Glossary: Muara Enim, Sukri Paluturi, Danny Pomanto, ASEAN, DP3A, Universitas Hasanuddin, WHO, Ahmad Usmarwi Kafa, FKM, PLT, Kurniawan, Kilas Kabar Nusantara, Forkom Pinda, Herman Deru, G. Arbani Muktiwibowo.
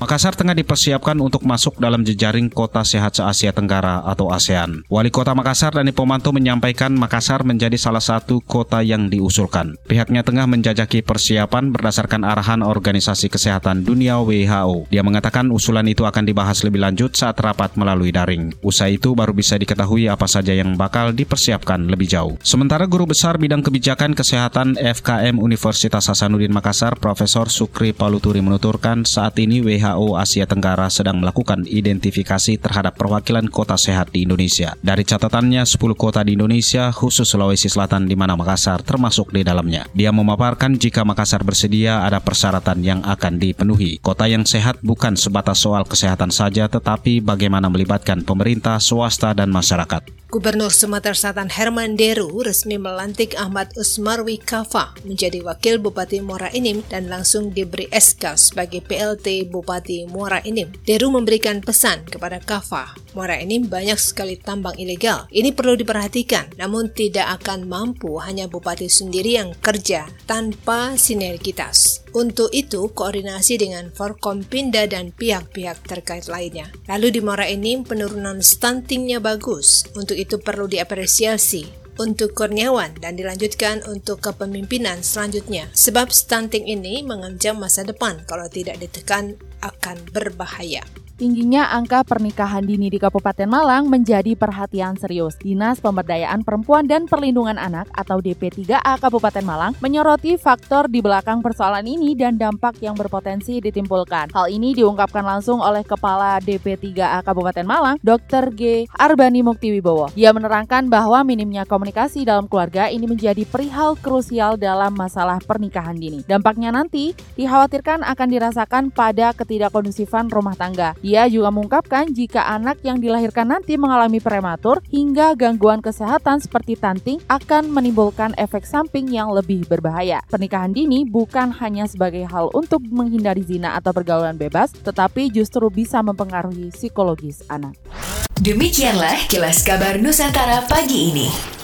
Makassar tengah dipersiapkan untuk masuk dalam jejaring kota sehat se-Asia Tenggara atau ASEAN. Wali Kota Makassar, Danny Pomanto, menyampaikan Makassar menjadi salah satu kota yang diusulkan. Pihaknya tengah menjajaki persiapan berdasarkan arahan Organisasi Kesehatan Dunia WHO. Dia mengatakan usulan itu akan dibahas lebih lanjut saat rapat melalui daring. Usai itu baru bisa diketahui apa saja yang bakal dipersiapkan lebih jauh. Sementara Guru Besar Bidang Kebijakan Kesehatan FKM Universitas Hasanuddin Makassar, Profesor Sukri Paluturi menuturkan saat ini WHO Asia Tenggara sedang melakukan identifikasi terhadap perwakilan kota sehat di Indonesia. Dari catatannya, 10 kota di Indonesia, khusus Sulawesi Selatan di mana Makassar termasuk di dalamnya. Dia memaparkan jika Makassar bersedia ada persyaratan yang akan dipenuhi. Kota yang sehat bukan sebatas soal kesehatan saja, tetapi bagaimana melibatkan pemerintah, swasta, dan masyarakat. Gubernur Sumatera Selatan Herman Deru resmi melantik Ahmad Usmarwi Kafa menjadi Wakil Bupati Muara Enim dan langsung diberi SK sebagai PLT Bupati Muara Enim. Deru memberikan pesan kepada Kafa, Muara Enim banyak sekali tambang ilegal. Ini perlu diperhatikan, namun tidak akan mampu hanya bupati sendiri yang kerja tanpa sinergitas. Untuk itu, koordinasi dengan Forkom Pinda dan pihak-pihak terkait lainnya. Lalu di Muara Enim, penurunan stuntingnya bagus. Untuk itu perlu diapresiasi untuk Kurniawan dan dilanjutkan untuk kepemimpinan selanjutnya. Sebab stunting ini mengancam masa depan, kalau tidak ditekan akan berbahaya. Tingginya angka pernikahan dini di Kabupaten Malang menjadi perhatian serius. Dinas Pemberdayaan Perempuan dan Perlindungan Anak atau DP3A Kabupaten Malang menyoroti faktor di belakang persoalan ini dan dampak yang berpotensi ditimbulkan. Hal ini diungkapkan langsung oleh Kepala DP3A Kabupaten Malang, Dr. G. Arbani Muktiwibowo. Dia menerangkan bahwa minimnya komunikasi dalam keluarga ini menjadi perihal krusial dalam masalah pernikahan dini. Dampaknya nanti dikhawatirkan akan dirasakan pada ketidakkondusifan rumah tangga. Dia juga mengungkapkan jika anak yang dilahirkan nanti mengalami prematur hingga gangguan kesehatan seperti stunting akan menimbulkan efek samping yang lebih berbahaya. Pernikahan dini bukan hanya sebagai hal untuk menghindari zina atau pergaulan bebas, tetapi justru bisa mempengaruhi psikologis anak. Demikianlah Kilas Kabar Nusantara pagi ini.